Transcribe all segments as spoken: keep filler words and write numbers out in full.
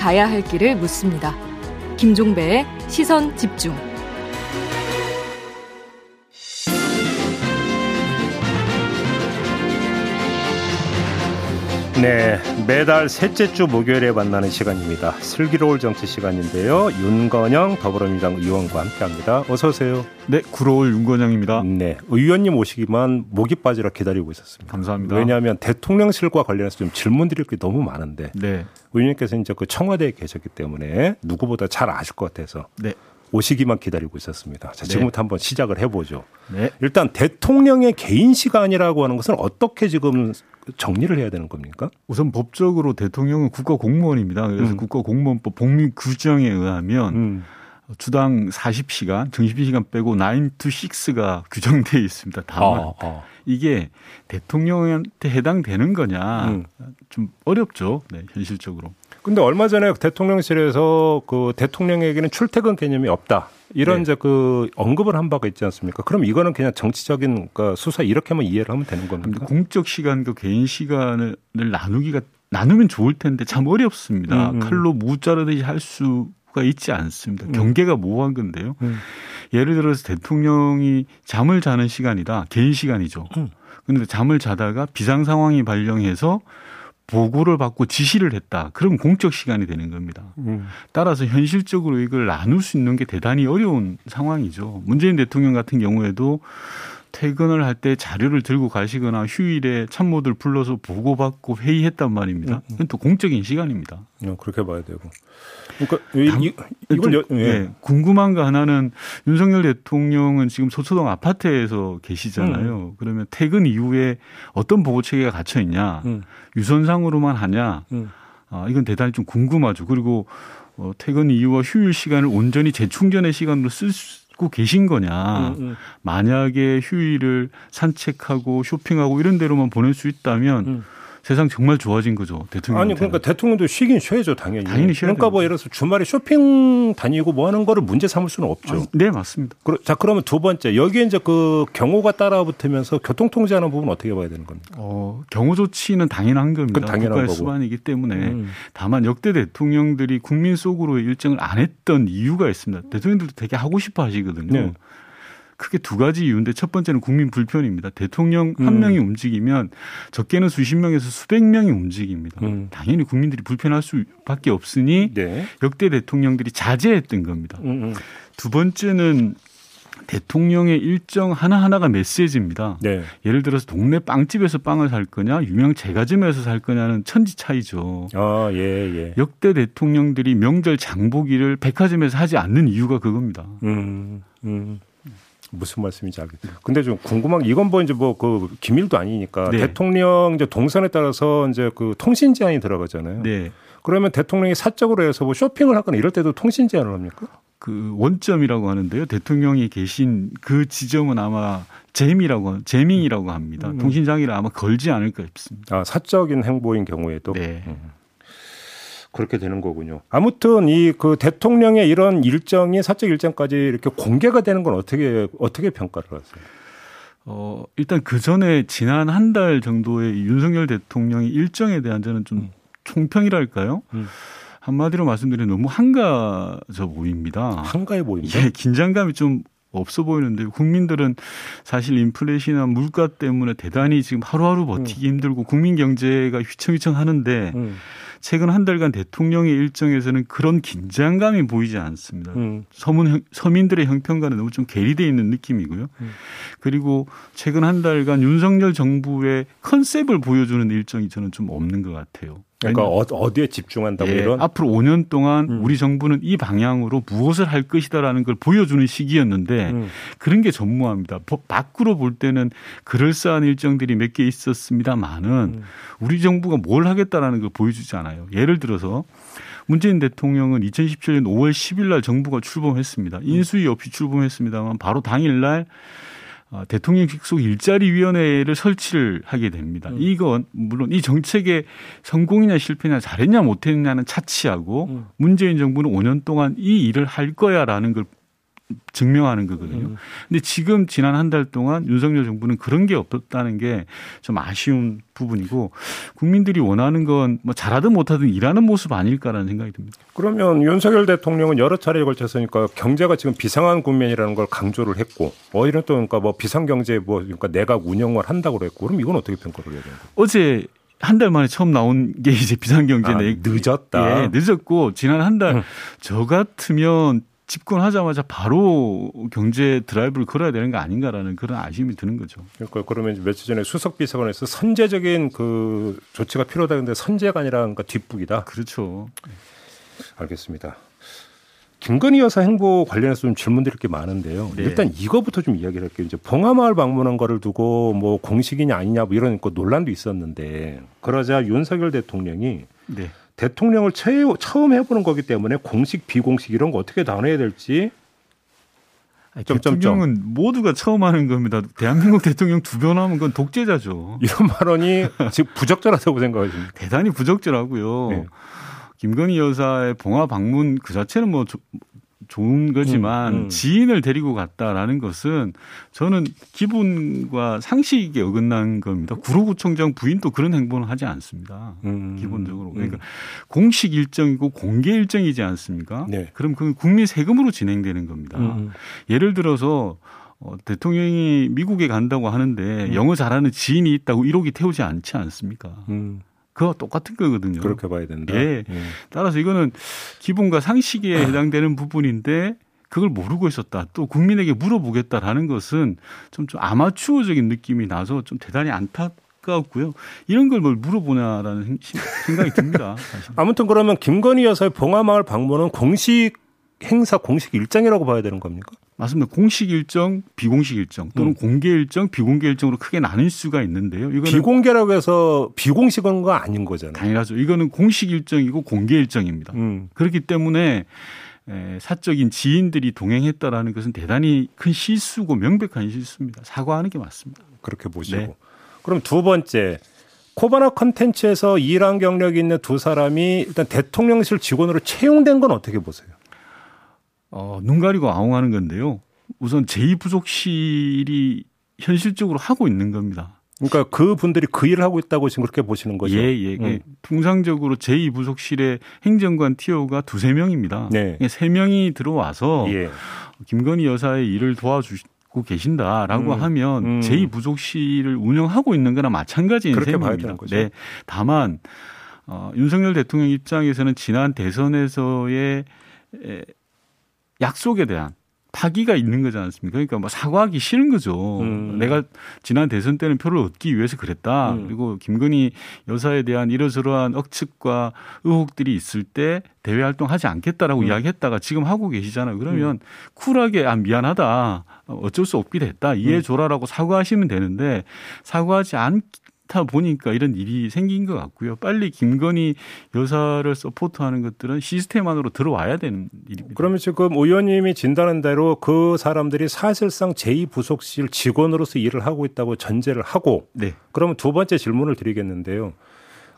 가야 할 길을 묻습니다. 김종배의 시선 집중. 네, 매달 셋째 주 목요일에 만나는 시간입니다. 슬기로울 정치 시간인데요. 윤건영 더불어민주당 의원과 함께합니다. 어서 오세요. 네, 구로울 윤건영입니다. 네, 의원님 오시기만 목이 빠지라 기다리고 있었습니다. 감사합니다. 왜냐하면 대통령실과 관련해서 좀 질문드릴 게 너무 많은데, 네, 의원님께서는 이제 그 청와대에 계셨기 때문에 누구보다 잘 아실 것 같아서, 네, 오시기만 기다리고 있었습니다. 자, 지금부터, 네, 한번 시작을 해보죠. 네. 일단 대통령의 개인 시간이라고 하는 것은 어떻게 지금 정리를 해야 되는 겁니까? 우선 법적으로 대통령은 국가공무원입니다. 그래서 음. 국가공무원법 복리규정에 의하면 음. 주당 사십 시간, 정십이 시간 빼고 나인 투 식스가 규정되어 있습니다. 다만 아, 아. 이게 대통령한테 해당되는 거냐, 음. 좀 어렵죠. 네, 현실적으로. 근데 얼마 전에 대통령실에서 그 대통령에게는 출퇴근 개념이 없다, 이런, 네, 이제 그 언급을 한 바가 있지 않습니까? 그럼 이거는 그냥 정치적인, 그러니까 수사 이렇게만 이해를 하면 되는 겁니까? 공적 시간과 개인 시간을 나누기가 나누면 좋을 텐데 참 어렵습니다. 음. 칼로 무 자르듯이 할 수가 있지 않습니다. 경계가 음. 모호한 건데요. 음. 예를 들어서 대통령이 잠을 자는 시간이다, 개인 시간이죠. 그런데 음. 잠을 자다가 비상 상황이 발령해서 보고를 받고 지시를 했다, 그럼 공적 시간이 되는 겁니다. 음. 따라서 현실적으로 이걸 나눌 수 있는 게 대단히 어려운 상황이죠. 문재인 대통령 같은 경우에도 퇴근을 할 때 자료를 들고 가시거나 휴일에 참모들 불러서 보고받고 회의했단 말입니다. 이건 또 공적인 시간입니다. 네, 그렇게 봐야 되고. 그러니까 남, 이, 이걸 여, 예. 예, 궁금한 거 하나는, 윤석열 대통령은 지금 소초동 아파트에서 계시잖아요. 음. 그러면 퇴근 이후에 어떤 보고 체계가 갇혀 있냐, 음. 유선상으로만 하냐, 음. 아, 이건 대단히 좀 궁금하죠. 그리고 어, 퇴근 이후와 휴일 시간을 온전히 재충전의 시간으로 쓸 수 계신 거냐. 음, 음. 만약에 휴일을 산책하고 쇼핑하고 이런 데로만 보낼 수 있다면 음. 세상 정말 좋아진 거죠, 대통령한테는. 아니, 그러니까 대통령도 쉬긴 쉬어야죠, 당연히. 당연히 쉬어야. 그러니까 뭐 예를 들어서 주말에 쇼핑 다니고 뭐 하는 거를 문제 삼을 수는 없죠. 아니, 네, 맞습니다. 그러, 자, 그러면 두 번째, 여기에 이제 그 경호가 따라붙으면서 교통 통제하는 부분 어떻게 봐야 되는 겁니까? 어, 경호 조치는 당연한 겁니다. 당연한 국가의 거고. 수반이기 때문에. 음. 다만 역대 대통령들이 국민 속으로의 일정을 안 했던 이유가 있습니다. 대통령들도 되게 하고 싶어 하시거든요. 네. 크게 두 가지 이유인데, 첫 번째는 국민 불편입니다. 대통령 한 음. 명이 움직이면 적게는 수십 명에서 수백 명이 움직입니다. 음. 당연히 국민들이 불편할 수밖에 없으니, 네, 역대 대통령들이 자제했던 겁니다. 음, 음. 두 번째는 대통령의 일정 하나하나가 메시지입니다. 네. 예를 들어서 동네 빵집에서 빵을 살 거냐, 유명 제과점에서 살 거냐는 천지 차이죠. 아, 예, 예. 역대 대통령들이 명절 장보기를 백화점에서 하지 않는 이유가 그겁니다. 음, 음. 무슨 말씀인지 알겠어요. 근데 좀 궁금한 게, 이건 뭐 이제 뭐 그 기밀도 아니니까, 네, 대통령 이제 동선에 따라서 이제 그 통신 제한이 들어가잖아요. 네. 그러면 대통령이 사적으로 해서 뭐 쇼핑을 하거나 이럴 때도 통신 제한을 합니까? 그 원점이라고 하는데요, 대통령이 계신 그 지점은 아마 재밍이라고 재밍이라고 합니다. 음. 통신 장애를 아마 걸지 않을까 싶습니다. 아, 사적인 행보인 경우에도. 네. 음. 그렇게 되는 거군요. 아무튼 이 그 대통령의 이런 일정이 사적 일정까지 이렇게 공개가 되는 건 어떻게 어떻게 평가를 하세요? 어, 일단 그 전에 지난 한 달 정도의 윤석열 대통령의 일정에 대한 저는 좀 음. 총평이랄까요? 음. 한마디로 말씀드리면 너무 한가져 보입니다. 한가해 보입니다. 예, 긴장감이 좀 없어 보이는데, 국민들은 사실 인플레이션이나 물가 때문에 대단히 지금 하루하루 버티기 음. 힘들고 국민 경제가 휘청휘청 하는데 음. 최근 한 달간 대통령의 일정에서는 그런 긴장감이 보이지 않습니다. 음. 서문, 서민들의 형편과는 너무 좀 괴리되어 있는 느낌이고요. 음. 그리고 최근 한 달간 윤석열 정부의 컨셉을 보여주는 일정이 저는 좀 없는 것 같아요. 그러니까 어디에 집중한다고, 예, 이런. 앞으로 오 년 동안 음. 우리 정부는 이 방향으로 무엇을 할 것이다라는 걸 보여주는 시기였는데 음. 그런 게 전무합니다. 밖으로 볼 때는 그럴싸한 일정들이 몇 개 있었습니다만은 음. 우리 정부가 뭘 하겠다라는 걸 보여주지 않아요. 예를 들어서 문재인 대통령은 이천십칠 년 오월 십일 날 정부가 출범했습니다. 음. 인수위 없이 출범했습니다만 바로 당일날 대통령직 속 일자리위원회를 설치를 하게 됩니다. 음. 이건 물론 이 정책의 성공이냐 실패냐, 잘했냐 못했냐는 차치하고 음. 문재인 정부는 오 년 동안 이 일을 할 거야라는 걸 증명하는 거거든요. 근데 지금 지난 한 달 동안 윤석열 정부는 그런 게 없었다는 게 좀 아쉬운 부분이고, 국민들이 원하는 건 뭐 잘하든 못하든 일하는 모습 아닐까라는 생각이 듭니다. 그러면 윤석열 대통령은 여러 차례에 걸쳐서니까 경제가 지금 비상한 국면이라는 걸 강조를 했고, 어 이런 또 그러니까 뭐 비상경제 뭐 그러니까 내각 운영을 한다고 했고, 그럼 이건 어떻게 평가를 해야 돼요? 어제 한 달 만에 처음 나온 게 이제 비상경제. 아, 늦었다. 예, 늦었고 지난 한 달 저 같으면 집권하자마자 바로 경제 드라이브를 걸어야 되는 거 아닌가라는 그런 아쉬움이 드는 거죠. 그러니까 그러면 며칠 전에 수석비서관에서 선제적인 그 조치가 필요하다 했는데 선제가 아니라 그러니까 뒷북이다. 그렇죠. 알겠습니다. 김건희 여사 행보 관련해서 좀 질문드릴 게 많은데요. 네. 일단 이거부터 좀 이야기를 할게요. 이제 봉하마을 방문한 거를 두고 뭐 공식이냐 아니냐 뭐 이런 논란도 있었는데, 그러자 윤석열 대통령이 네. 대통령을 처음 해보는 거기 때문에 공식 비공식 이런 거 어떻게 나눠야 될지. 아니, 대통령은 모두가 처음 하는 겁니다. 대한민국 대통령 두 번 하면 그건 독재자죠. 이런 발언이 지금 부적절하다고 생각하십니까? 대단히 부적절하고요. 네. 김건희 여사의 봉하 방문 그 자체는 뭐 조, 좋은 거지만 음, 음. 지인을 데리고 갔다라는 것은 저는 기본과 상식에 어긋난 겁니다. 구로구청장 부인도 그런 행보는 하지 않습니다. 음, 기본적으로. 그러니까 음. 공식 일정이고 공개 일정이지 않습니까? 네. 그럼 그건 국민 세금으로 진행되는 겁니다. 음. 예를 들어서 어, 대통령이 미국에 간다고 하는데 음. 영어 잘하는 지인이 있다고 일억이 태우지 않지 않습니까? 음. 그와 똑같은 거거든요. 그렇게 봐야 된다. 예. 예. 따라서 이거는 기본과 상식에 해당되는 부분인데 그걸 모르고 있었다. 또 국민에게 물어보겠다라는 것은 좀, 좀 아마추어적인 느낌이 나서 좀 대단히 안타깝고요. 이런 걸 뭘 물어보냐라는 생각이 듭니다. 아무튼 그러면 김건희 여사의 봉하마을 방문은 공식 행사 공식 일정이라고 봐야 되는 겁니까? 맞습니다. 공식 일정, 비공식 일정 또는 음. 공개 일정, 비공개 일정으로 크게 나눌 수가 있는데요. 이거는 비공개라고 해서 비공식인 거 아닌 거잖아요. 당연하죠. 이거는 공식 일정이고 공개 일정입니다. 음. 그렇기 때문에 사적인 지인들이 동행했다라는 것은 대단히 큰 실수고 명백한 실수입니다. 사과하는 게 맞습니다. 그렇게 보시고. 네. 그럼 두 번째. 코바나 콘텐츠에서 일한 경력이 있는 두 사람이 일단 대통령실 직원으로 채용된 건 어떻게 보세요? 어, 눈 가리고 아웅하는 건데요. 우선 제이 부속실이 현실적으로 하고 있는 겁니다. 그러니까 그 분들이 그 일을 하고 있다고 지금 그렇게 보시는 거죠? 예, 예. 음. 예. 통상적으로 제이 부속실의 행정관 티오가 두세 명입니다. 네. 세 명이 들어와서 예. 김건희 여사의 일을 도와주고 계신다라고 음. 하면 음. 제이 부속실을 운영하고 있는 거나 마찬가지인 그렇게 셈입니다. 봐야 되는 거죠. 네. 다만 어, 윤석열 대통령 입장에서는 지난 대선에서의 에, 약속에 대한 파기가 있는 거지 않습니까? 그러니까 뭐 사과하기 싫은 거죠. 음. 내가 지난 대선 때는 표를 얻기 위해서 그랬다. 음. 그리고 김건희 여사에 대한 이러저러한 억측과 의혹들이 있을 때 대외 활동하지 않겠다라고 음. 이야기했다가 지금 하고 계시잖아요. 그러면 음. 쿨하게 아, 미안하다. 어쩔 수 없게 됐다. 이해해줘라라고 사과하시면 되는데 사과하지 않 보니까 이런 일이 생긴 것 같고요. 빨리 김건희 여사를 서포트하는 것들은 시스템 안으로 들어와야 되는 일입니다. 그러면 지금 의원님이 진단한 대로 그 사람들이 사실상 제이 부속실 직원으로서 일을 하고 있다고 전제를 하고, 네. 그러면 두 번째 질문을 드리겠는데요.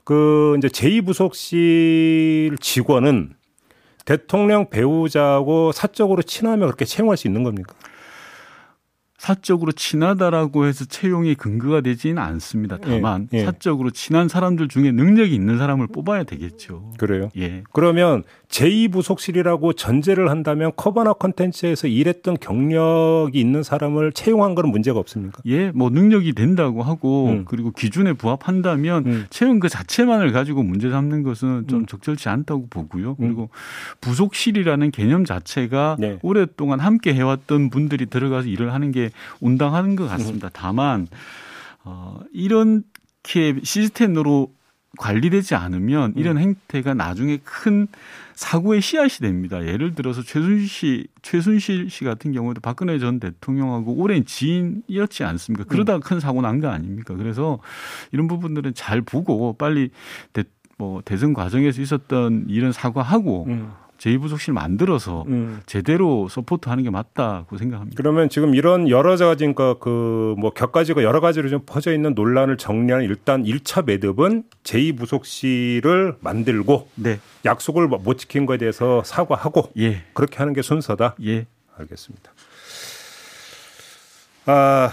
그 이제 제이 부속실 직원은 대통령 배우자하고 사적으로 친하면 그렇게 채용할 수 있는 겁니까? 사적으로 친하다라고 해서 채용이 근거가 되지는 않습니다. 다만 예, 예. 사적으로 친한 사람들 중에 능력이 있는 사람을 뽑아야 되겠죠. 그래요? 예. 그러면 제이 부속실이라고 전제를 한다면 커버나 콘텐츠에서 일했던 경력이 있는 사람을 채용한 건 문제가 없습니까? 예. 뭐 능력이 된다고 하고 음. 그리고 기준에 부합한다면 음. 채용 그 자체만을 가지고 문제 삼는 것은 좀 음. 적절치 않다고 보고요. 음. 그리고 부속실이라는 개념 자체가 네. 오랫동안 함께 해왔던 분들이 들어가서 일을 하는 게 온당한 것 같습니다. 다만 어, 이렇게 시스템으로 관리되지 않으면 이런 행태가 나중에 큰 사고의 씨앗이 됩니다. 예를 들어서 최순실, 최순실 씨 같은 경우에도 박근혜 전 대통령하고 오랜 지인이었지 않습니까? 그러다가 큰 사고 난 거 아닙니까? 그래서 이런 부분들은 잘 보고 빨리 대, 뭐 대선 과정에서 있었던 이런 사과하고 음. 제이 부속실 만들어서 음. 제대로 서포트하는 게 맞다고 생각합니다. 그러면 지금 이런 여러 가지 그러니까 그 뭐 격가지가 여러 가지로 좀 퍼져 있는 논란을 정리하는 일단 일 차 매듭은 제이 부속실을 만들고 네. 약속을 못 지킨 거에 대해서 사과하고 예. 그렇게 하는 게 순서다. 예. 알겠습니다. 아,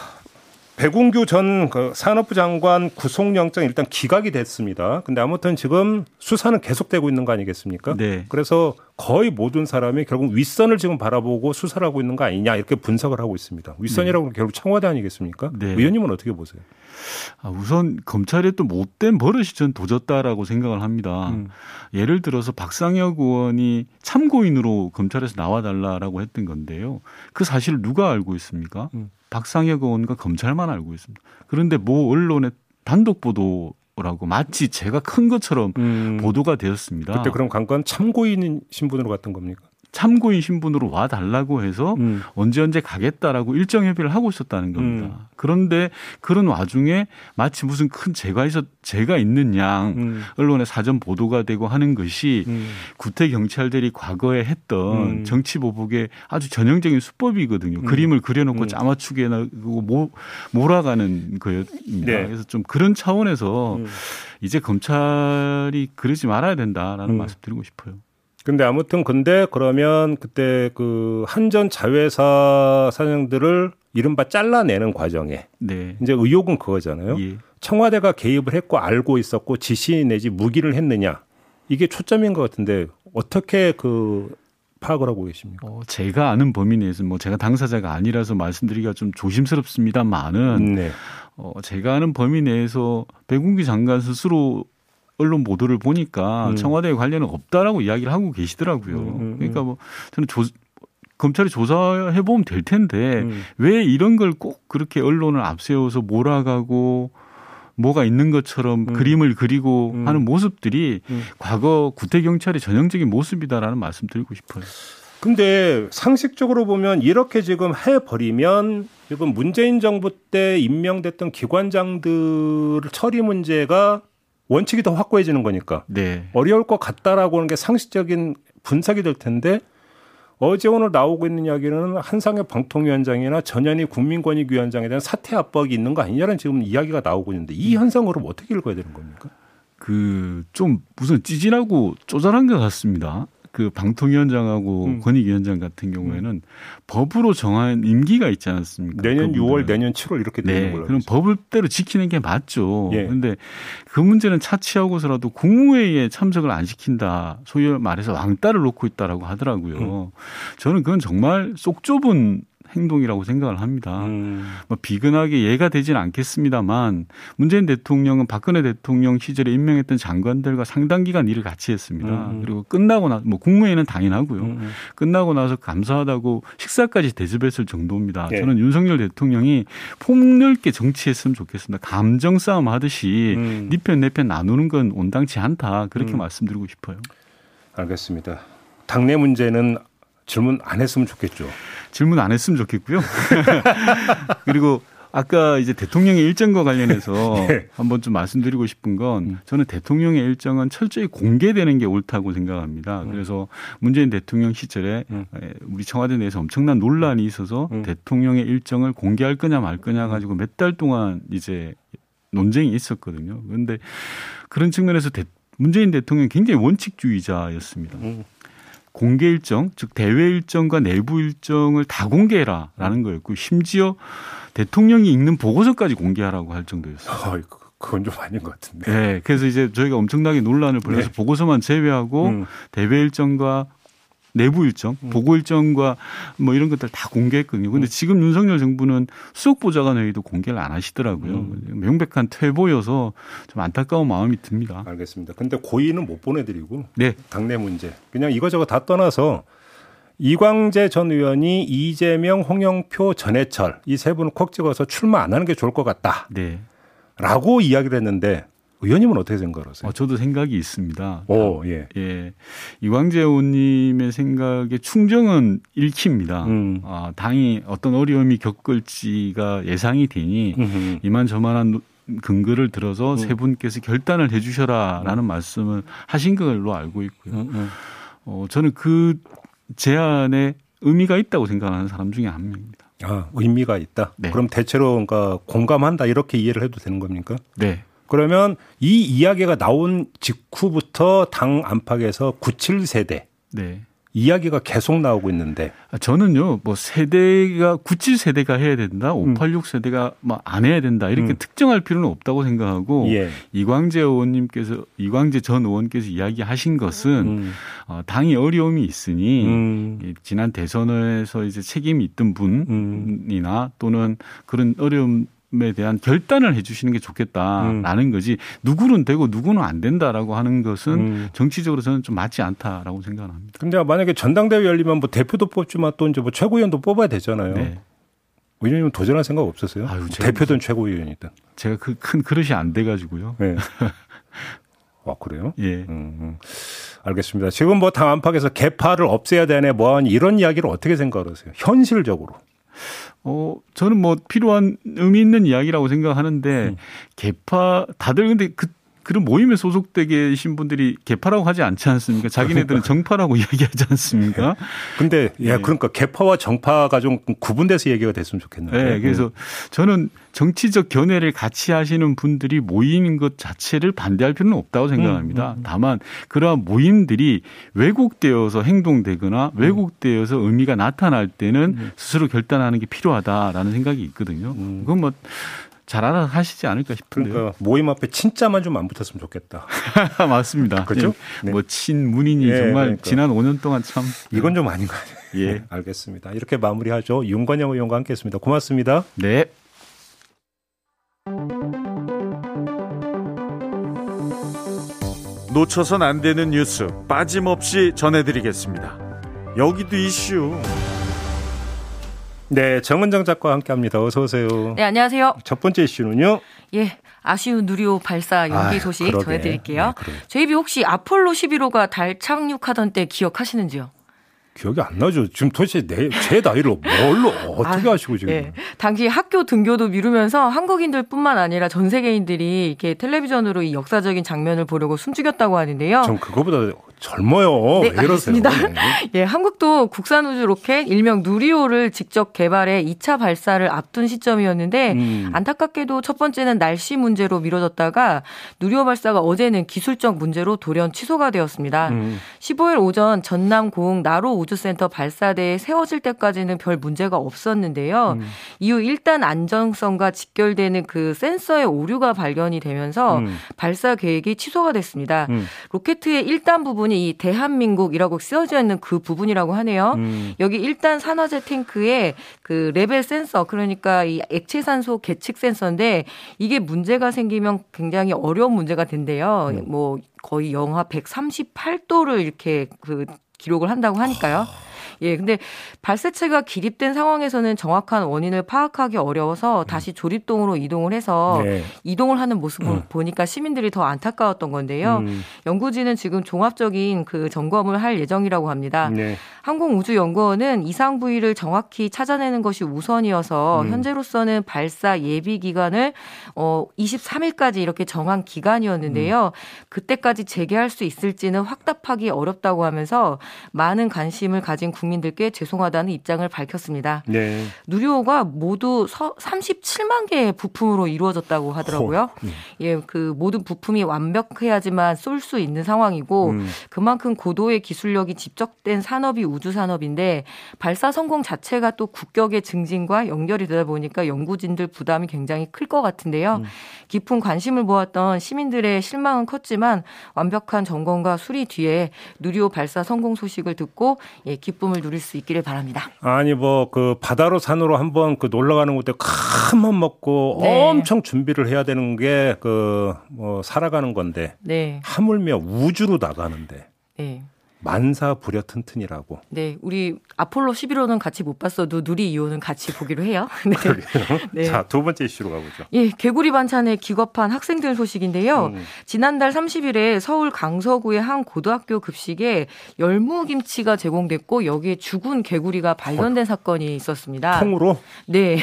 백운규 전 산업부 장관 구속영장 일단 기각이 됐습니다. 근데 아무튼 지금 수사는 계속되고 있는 거 아니겠습니까? 네. 그래서 거의 모든 사람이 결국 윗선을 지금 바라보고 수사를 하고 있는 거 아니냐 이렇게 분석을 하고 있습니다. 윗선이라고 네. 결국 청와대 아니겠습니까? 네. 의원님은 어떻게 보세요? 아, 우선 검찰의 또 못된 버릇이 전 도졌다라고 생각을 합니다. 음. 예를 들어서 박상혁 의원이 참고인으로 검찰에서 나와달라라고 했던 건데요. 그 사실을 누가 알고 있습니까? 음. 박상혁 의원과 검찰만 알고 있습니다. 그런데 모 언론의 단독 보도라고 마치 제가 큰 것처럼 음. 보도가 되었습니다. 그때 그럼 관건 참고인 신분으로 갔던 겁니까? 참고인 신분으로 와달라고 해서 음. 언제 언제 가겠다라고 일정 협의를 하고 있었다는 겁니다. 음. 그런데 그런 와중에 마치 무슨 큰 죄가 있어 죄가 있는 양 음. 언론에 사전 보도가 되고 하는 것이 음. 구태 경찰들이 과거에 했던 음. 정치 보복의 아주 전형적인 수법이거든요. 음. 그림을 그려놓고 음. 짜맞추게 하고 몰아가는 거였습니다. 네. 그래서 좀 그런 차원에서 음. 이제 검찰이 그러지 말아야 된다라는 음. 말씀드리고 싶어요. 근데 아무튼 근데 그러면 그때 그 한전 자회사 사장들을 이른바 잘라내는 과정에 네. 이제 의혹은 그거잖아요. 예. 청와대가 개입을 했고 알고 있었고 지시 내지 무기를 했느냐 이게 초점인 것 같은데 어떻게 그 파악을 하고 계십니까? 어, 제가 아는 범위 내에서 뭐 제가 당사자가 아니라서 말씀드리기가 좀 조심스럽습니다만은 네. 어, 제가 아는 범위 내에서 백운규 장관 스스로 언론 보도를 보니까 음. 청와대에 관련은 없다라고 이야기를 하고 계시더라고요. 음, 음, 그러니까 뭐 저는 조, 검찰이 조사해 보면 될 텐데 음. 왜 이런 걸 꼭 그렇게 언론을 앞세워서 몰아가고 뭐가 있는 것처럼 음. 그림을 그리고 음. 하는 모습들이 음. 과거 구태 경찰의 전형적인 모습이다라는 말씀 드리고 싶어요. 근데 상식적으로 보면 이렇게 지금 해버리면 지금 문재인 정부 때 임명됐던 기관장들 처리 문제가 원칙이 더 확고해지는 거니까 네. 어려울 것 같다라고 하는 게 상식적인 분석이 될 텐데 어제 오늘 나오고 있는 이야기는 한상혁 방통위원장이나 전현희 국민권익위원장에 대한 사퇴 압박이 있는 거 아니냐는 지금 이야기가 나오고 있는데 이 현상으로 그럼 어떻게 읽어야 되는 겁니까? 그 좀 무슨 찌질하고 쪼잔한 것 같습니다. 그 방통위원장하고 음. 권익위원장 같은 경우에는 음. 법으로 정한 임기가 있지 않습니까? 내년 그분들은. 유월, 내년 칠월 이렇게 되는 네, 걸로. 그럼 법대로 지키는 게 맞죠. 그런데 예. 그 문제는 차치하고서라도 국무회의에 참석을 안 시킨다. 소위 말해서 왕따를 놓고 있다라고 하더라고요. 음. 저는 그건 정말 쏙 좁은 행동이라고 생각을 합니다. 음. 뭐 비근하게 예가 되진 않겠습니다만 문재인 대통령은 박근혜 대통령 시절에 임명했던 장관들과 상당 기간 일을 같이 했습니다. 음. 그리고 끝나고 나서 뭐 국무회의는 당연하고요. 음. 끝나고 나서 감사하다고 식사까지 대접했을 정도입니다. 네. 저는 윤석열 대통령이 폭넓게 정치했으면 좋겠습니다. 감정 싸움 하듯이 음. 네 편 내 편 나누는 건 온당치 않다. 그렇게 음. 말씀드리고 싶어요. 알겠습니다. 당내 문제는 질문 안 했으면 좋겠죠. 질문 안 했으면 좋겠고요. 그리고 아까 이제 대통령의 일정과 관련해서 네. 한번 좀 말씀드리고 싶은 건 저는 대통령의 일정은 철저히 공개되는 게 옳다고 생각합니다. 음. 그래서 문재인 대통령 시절에 음. 우리 청와대 내에서 엄청난 논란이 있어서 음. 대통령의 일정을 공개할 거냐 말 거냐 가지고 몇 달 동안 이제 논쟁이 있었거든요. 그런데 그런 측면에서 대, 문재인 대통령은 굉장히 원칙주의자였습니다. 음. 공개 일정, 즉 대외 일정과 내부 일정을 다 공개해라라는 거였고 심지어 대통령이 읽는 보고서까지 공개하라고 할 정도였어요. 어이, 그건 좀 아닌 것 같은데. 네, 그래서 이제 저희가 엄청나게 논란을 벌여서 네. 보고서만 제외하고 음. 대외 일정과 내부 일정, 음. 보고 일정과 뭐 이런 것들 다 공개했거든요. 그런데 음. 지금 윤석열 정부는 수석보좌관회의도 공개를 안 하시더라고요. 음. 명백한 퇴보여서 좀 안타까운 마음이 듭니다. 알겠습니다. 그런데 고의는 못 보내드리고 네. 당내 문제. 그냥 이거저거 다 떠나서 이광재 전 의원이 이재명, 홍영표, 전해철 이 세 분을 콕 찍어서 출마 안 하는 게 좋을 것 같다. 네. 라고 이야기를 했는데 의원님은 어떻게 생각하세요? 어, 저도 생각이 있습니다. 오, 예. 예. 이광재 의원님의 생각에 충정은 읽힙니다. 음. 아, 당이 어떤 어려움이 겪을지가 예상이 되니 음흠. 이만저만한 근거를 들어서 음. 세 분께서 결단을 해 주셔라라는 음. 말씀을 하신 걸로 알고 있고요. 음, 음. 어, 저는 그 제안에 의미가 있다고 생각하는 사람 중에 한 명입니다. 아, 의미가 있다? 네. 그럼 대체로 그러니까 공감한다 이렇게 이해를 해도 되는 겁니까? 네. 그러면 이 이야기가 나온 직후부터 당 안팎에서 구십칠 세대, 네. 이야기가 계속 나오고 있는데. 저는요, 뭐 세대가, 구칠 세대가 해야 된다, 오팔육 음. 세대가 막 안 해야 된다, 이렇게 음. 특정할 필요는 없다고 생각하고, 예. 이광재 의원님께서, 이광재 전 의원께서 이야기하신 것은, 음. 어, 당이 어려움이 있으니, 음. 지난 대선에서 이제 책임이 있던 분이나 음. 또는 그런 어려움, 에 대한 결단을 해 주시는 게 좋겠다라는 음. 거지, 누구는 되고 누구는 안 된다라고 하는 것은 음. 정치적으로 저는 좀 맞지 않다라고 생각합니다. 근데 만약에 전당대회 열리면 뭐 대표도 뽑지만 또 이제 뭐 최고위원도 뽑아야 되잖아요. 네. 의원님은 도전할 생각 없었어요? 아유, 대표든 최고위원이든. 제가 그 큰 그릇이 안 돼가지고요. 네. 와, 그래요? 예. 음, 알겠습니다. 지금 뭐 당 안팎에서 개파를 없애야 되네 뭐하니 이런 이야기를 어떻게 생각하세요? 현실적으로. 어, 저는 뭐 필요한 의미 있는 이야기라고 생각하는데, 음. 개파, 다들 근데 그, 그런 모임에 소속되어 계신 분들이 개파라고 하지 않지 않습니까? 자기네들은 정파라고 이야기하지 않습니까? 근데, 예, 그러니까 개파와 정파가 좀 구분돼서 얘기가 됐으면 좋겠네요. 네, 그래서 저는 정치적 견해를 같이 하시는 분들이 모이는 것 자체를 반대할 필요는 없다고 생각합니다. 음, 음. 다만, 그러한 모임들이 왜곡되어서 행동되거나 왜곡되어서 의미가 나타날 때는 음. 스스로 결단하는 게 필요하다라는 생각이 있거든요. 음. 그건 뭐, 잘 알아서 하시지 않을까 싶은데요. 그러니까 모임 앞에 친자만 좀 안 붙었으면 좋겠다. 맞습니다. 그렇죠? 네. 뭐 친문인이 예, 정말 그러니까. 지난 오 년 동안 참. 이건 좀 아닌 거 아니에요? 예. 알겠습니다. 이렇게 마무리하죠. 윤건영 의원과 함께했습니다. 고맙습니다. 네. 놓쳐선 안 되는 뉴스 빠짐없이 전해드리겠습니다. 여기도 이슈. 네, 정은정 작가와 함께합니다. 어서 오세요. 네, 안녕하세요. 첫 번째 이슈는요. 예, 아쉬운 누리호 발사 연기 아, 소식 그러게. 전해드릴게요. 네, 제이비 혹시 아폴로 십일 호가 달 착륙하던 때 기억하시는지요? 기억이 안 나죠. 지금 도대체 내, 제 나이를 뭘로 어떻게 아, 아시고 지금. 예. 당시 학교 등교도 미루면서 한국인들뿐만 아니라 전 세계인들이 이렇게 텔레비전으로 이 역사적인 장면을 보려고 숨죽였다고 하는데요. 전 그거보다 젊어요. 네, 왜 이러세요? 네. 예, 한국도 국산 우주 로켓 일명 누리호를 직접 개발해 이 차 발사를 앞둔 시점이었는데 음. 안타깝게도 첫 번째는 날씨 문제로 미뤄졌다가 누리호 발사가 어제는 기술적 문제로 돌연 취소가 되었습니다. 음. 십오일 오전 전남 고흥 나로우주센터 발사대에 세워질 때까지는 별 문제가 없었는데요. 음. 이후 일단 안정성과 직결되는 그 센서의 오류가 발견이 되면서 음. 발사 계획이 취소가 됐습니다. 음. 로켓의 일 단 부분 이 대한민국이라고 쓰여져 있는 그 부분이라고 하네요. 음. 여기 일단 산화제 탱크에 그 레벨 센서, 그러니까 이 액체 산소 계측 센서인데 이게 문제가 생기면 굉장히 어려운 문제가 된대요. 음. 뭐 거의 영하 백삼십팔 도를 이렇게 그 기록을 한다고 하니까요. 예, 근데 발사체가 기립된 상황에서는 정확한 원인을 파악하기 어려워서 다시 조립동으로 이동을 해서 네. 이동을 하는 모습을 음. 보니까 시민들이 더 안타까웠던 건데요. 음. 연구진은 지금 종합적인 그 점검을 할 예정이라고 합니다. 네. 항공우주연구원은 이상 부위를 정확히 찾아내는 것이 우선이어서 음. 현재로서는 발사 예비 기간을 어, 이십삼일까지 이렇게 정한 기간이었는데요. 음. 그때까지 재개할 수 있을지는 확답하기 어렵다고 하면서 많은 관심을 가진 국민들께 죄송하다는 입장을 밝혔습니다. 네. 누리호가 모두 삼십칠만 개의 부품으로 이루어졌다고 하더라고요. 호. 예, 그 모든 부품이 완벽해야지만 쏠 수 있는 상황이고 음. 그만큼 고도의 기술력이 집적된 산업이 우주산업인데 발사 성공 자체가 또 국격의 증진과 연결이 되다 보니까 연구진들 부담이 굉장히 클 것 같은데요. 음. 깊은 관심을 모았던 시민들의 실망은 컸지만 완벽한 점검과 수리 뒤에 누리호 발사 성공 소식을 듣고 예, 기쁨을 누릴 수 있기를 바랍니다. 아니 뭐 그 바다로 산으로 한번 그 놀러 가는 것도 큰 맘 먹고 네. 엄청 준비를 해야 되는 게 그 뭐 살아가는 건데 네. 하물며 우주로 나가는데 네. 만사부려 튼튼이라고. 네, 우리 아폴로 십일 호는 같이 못 봤어도 누리 이 호는 같이 보기로 해요. 네. 네. 자, 두 번째 이슈로 가보죠. 예, 개구리 반찬에 기겁한 학생들 소식인데요. 음. 지난달 삼십일에 서울 강서구의 한 고등학교 급식에 열무김치가 제공됐고 여기에 죽은 개구리가 발견된 어. 사건이 있었습니다. 통으로? 네.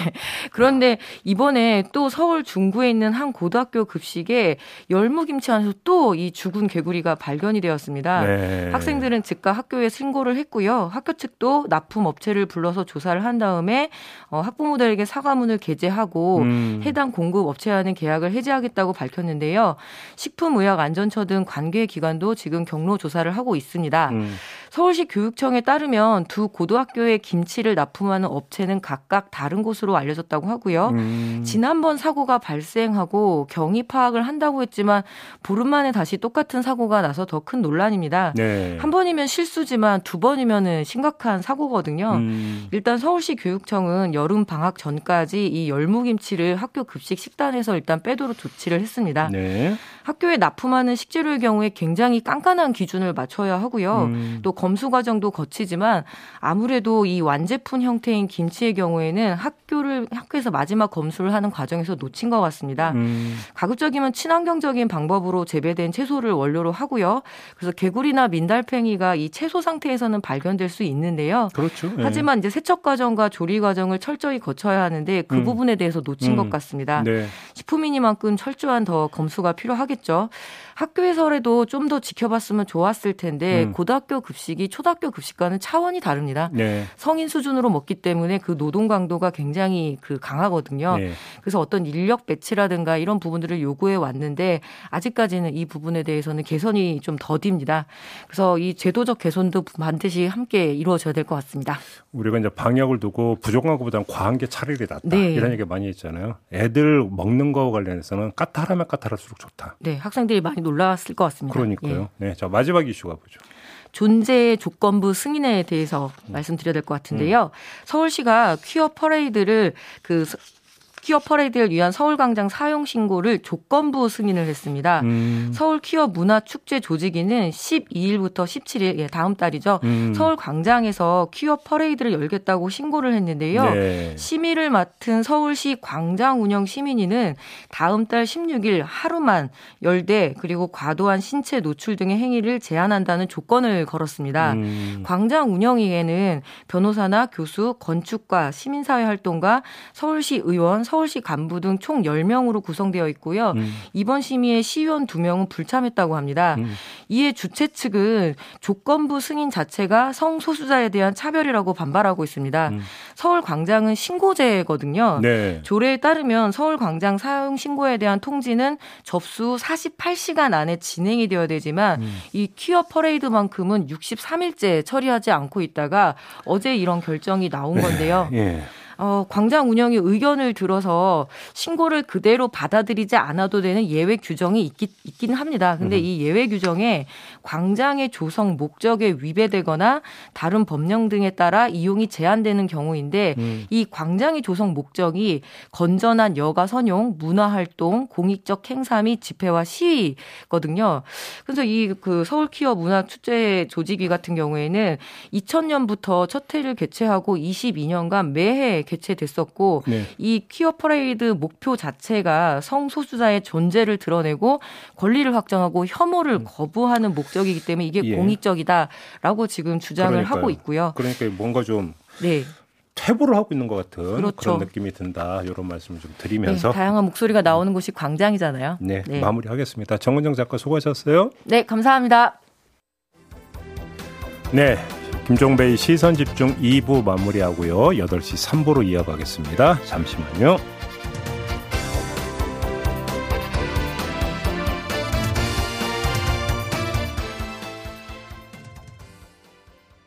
그런데 이번에 또 서울 중구에 있는 한 고등학교 급식에 열무김치 안에서 또 이 죽은 개구리가 발견이 되었습니다. 네. 학생들 들은 즉각 학교에 신고를 했고요. 학교 측도 납품 업체를 불러서 조사를 한 다음에 학부모들에게 사과문을 게재하고 음. 해당 공급 업체와는 계약을 해지하겠다고 밝혔는데요. 식품의약안전처 등 관계 기관도 지금 경로 조사를 하고 있습니다. 음. 서울시 교육청에 따르면 두 고등학교에 김치를 납품하는 업체는 각각 다른 곳으로 알려졌다고 하고요. 음. 지난번 사고가 발생하고 경위 파악을 한다고 했지만 보름 만에 다시 똑같은 사고가 나서 더 큰 논란입니다. 네. 한 번이면 실수지만 두 번이면은 심각한 사고거든요. 음. 일단 서울시 교육청은 여름 방학 전까지 이 열무김치를 학교 급식 식단에서 일단 빼도록 조치를 했습니다. 네. 학교에 납품하는 식재료의 경우에 굉장히 깐깐한 기준을 맞춰야 하고요. 음. 또 검수 과정도 거치지만 아무래도 이 완제품 형태인 김치의 경우에는 학교를 학교에서 마지막 검수를 하는 과정에서 놓친 것 같습니다. 음. 가급적이면 친환경적인 방법으로 재배된 채소를 원료로 하고요. 그래서 개구리나 민달팽이가 이 채소 상태에서는 발견될 수 있는데요. 그렇죠. 네. 하지만 이제 세척 과정과 조리 과정을 철저히 거쳐야 하는데 그 음. 부분에 대해서 놓친 음. 것 같습니다. 네. 식품인이만큼 철저한 더 검수가 필요하겠죠. 학교에서라도 좀 더 지켜봤으면 좋았을 텐데 음. 고등학교 급식이 초등학교 급식과는 차원이 다릅니다. 네. 성인 수준으로 먹기 때문에 그 노동 강도가 굉장히 그 강하거든요. 네. 그래서 어떤 인력 배치라든가 이런 부분들을 요구해 왔는데 아직까지는 이 부분에 대해서는 개선이 좀 더딥니다. 그래서 이 제도적 개선도 반드시 함께 이루어져야 될 것 같습니다. 우리가 이제 방역을 두고 부족한 것보다는 과한 게 차라리 낫다. 네. 이런 얘기 많이 했잖아요. 애들 먹는 거와 관련해서는 까탈하면 까탈할수록 좋다. 네, 학생들이 많이 놀랐을 것 같습니다. 그러니까요. 예. 네, 자 마지막 이슈가 보죠. 존재 조건부 승인에 대해서 말씀드려야 될 것 같은데요. 음. 서울시가 퀴어 퍼레이드를 그 퀴어 퍼레이드를 위한 서울광장 사용 신고를 조건부 승인을 했습니다. 음. 서울 퀴어 문화축제 조직위는 십이일부터 십칠일, 예, 다음 달이죠. 음. 서울광장에서 퀴어 퍼레이드를 열겠다고 신고를 했는데요. 네. 심의를 맡은 서울시 광장 운영 시민위는 다음 달 십육일 하루만 열대 그리고 과도한 신체 노출 등의 행위를 제한한다는 조건을 걸었습니다. 음. 광장 운영위에는 변호사나 교수, 건축가, 시민사회 활동가, 서울시 의원, 서울 서울시 간부 등 총 열 명으로 구성되어 있고요. 음. 이번 심의에 시의원 두 명은 불참했다고 합니다. 음. 이에 주최 측은 조건부 승인 자체가 성소수자에 대한 차별이라고 반발하고 있습니다. 음. 서울광장은 신고제거든요. 네. 조례에 따르면 서울광장 사용 신고에 대한 통지는 접수 사십팔 시간 안에 진행이 되어야 되지만 음. 이 퀴어 퍼레이드만큼은 육십삼일째 처리하지 않고 있다가 어제 이런 결정이 나온 건데요. 예. 어, 광장 운영이 의견을 들어서 신고를 그대로 받아들이지 않아도 되는 예외 규정이 있기, 있긴 합니다. 근데 음. 이 예외 규정에 광장의 조성 목적에 위배되거나 다른 법령 등에 따라 이용이 제한되는 경우인데 음. 이 광장의 조성 목적이 건전한 여가 선용, 문화활동, 공익적 행사 및 집회와 시위거든요. 그래서 이 그 서울퀴어 문화축제 조직위 같은 경우에는 이천 년부터 첫 해를 개최하고 이십이 년간 매해 개최됐었고 네. 이 퀴어 퍼레이드 목표 자체가 성소수자의 존재를 드러내고 권리를 확정하고 혐오를 거부하는 목적이기 때문에 이게 예. 공익적이다라고 지금 주장을 그러니까요. 하고 있고요. 그러니까 뭔가 좀 네. 퇴보를 하고 있는 것 같은 그렇죠. 그런 느낌이 든다. 이런 말씀을 좀 드리면서. 네, 다양한 목소리가 나오는 곳이 광장이잖아요. 네, 네. 마무리하겠습니다. 정은정 작가 수고하셨어요. 네, 감사합니다. 네. 김종배의 시선집중 이 부 마무리하고요. 여덟 시 삼 부로 이어가겠습니다. 잠시만요.